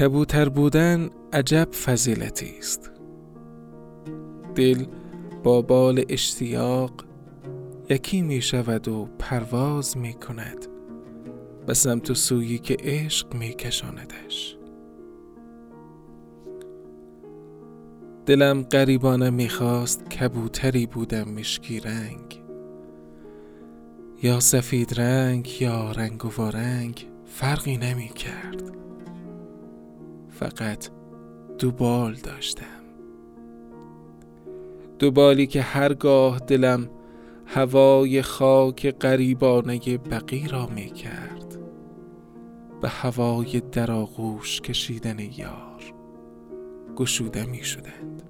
کبوتر بودن عجب فضیلتی است. دل با بال اشتیاق یکی می شود و پرواز می کند به سمت سویی که عشق می کشاندش. دلم غریبانه می خواست کبوتری بودم مشکی رنگ، یا سفید رنگ یا رنگ و وارنگ فرقی نمی کرد، فقط دو بال داشتم، دو بالی که هرگاه دلم هوای خاک غریبانه بقی را می کرد به هوای در آغوش کشیدن یار گشوده می شدند.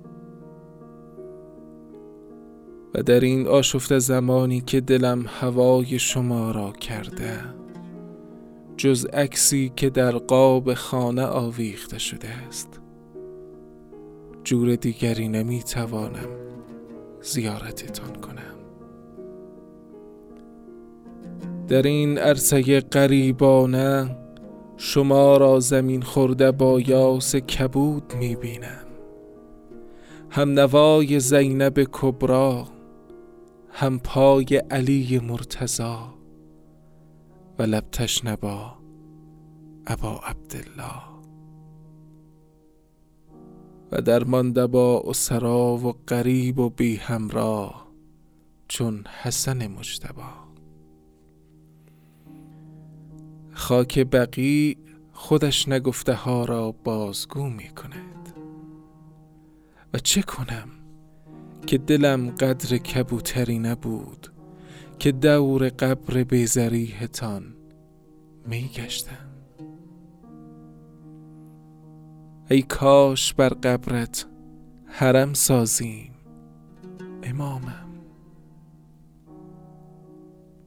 و در این آشفت زمانی که دلم هوای شما را کرده، جز عکسی که در قاب خانه آویخته شده است، جور دیگری نمی توانم زیارتتان کنم. در این عرصه غریبانه شما را زمین خورده با یاس کبود می بینم، هم نوای زینب کبرا، هم پای علی مرتضی و لب تشنه با ابا عبدالله، و درمانده با اسرا و غریب و بی همراه چون حسن مجتبی. خاک بقیع خودش نگفته ها را بازگو می کند. و چه کنم که دلم قدر کبوتری نبود که دور قبر بی‌ضریحتان می گشتم. ای کاش بر قبرت حرم سازیم امامم،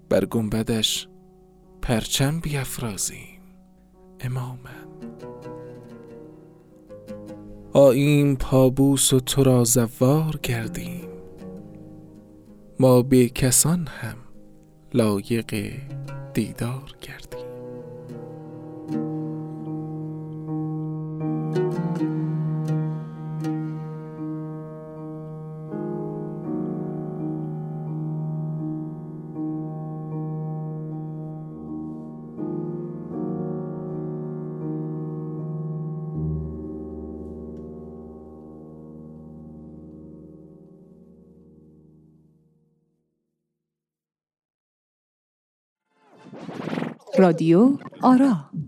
بر گنبدش پرچم بیفرازیم امامم. آییم پابوس و تو را زوار گردیم، ما بی کسان هم لایق دیدار گردیم. رادیو آرا.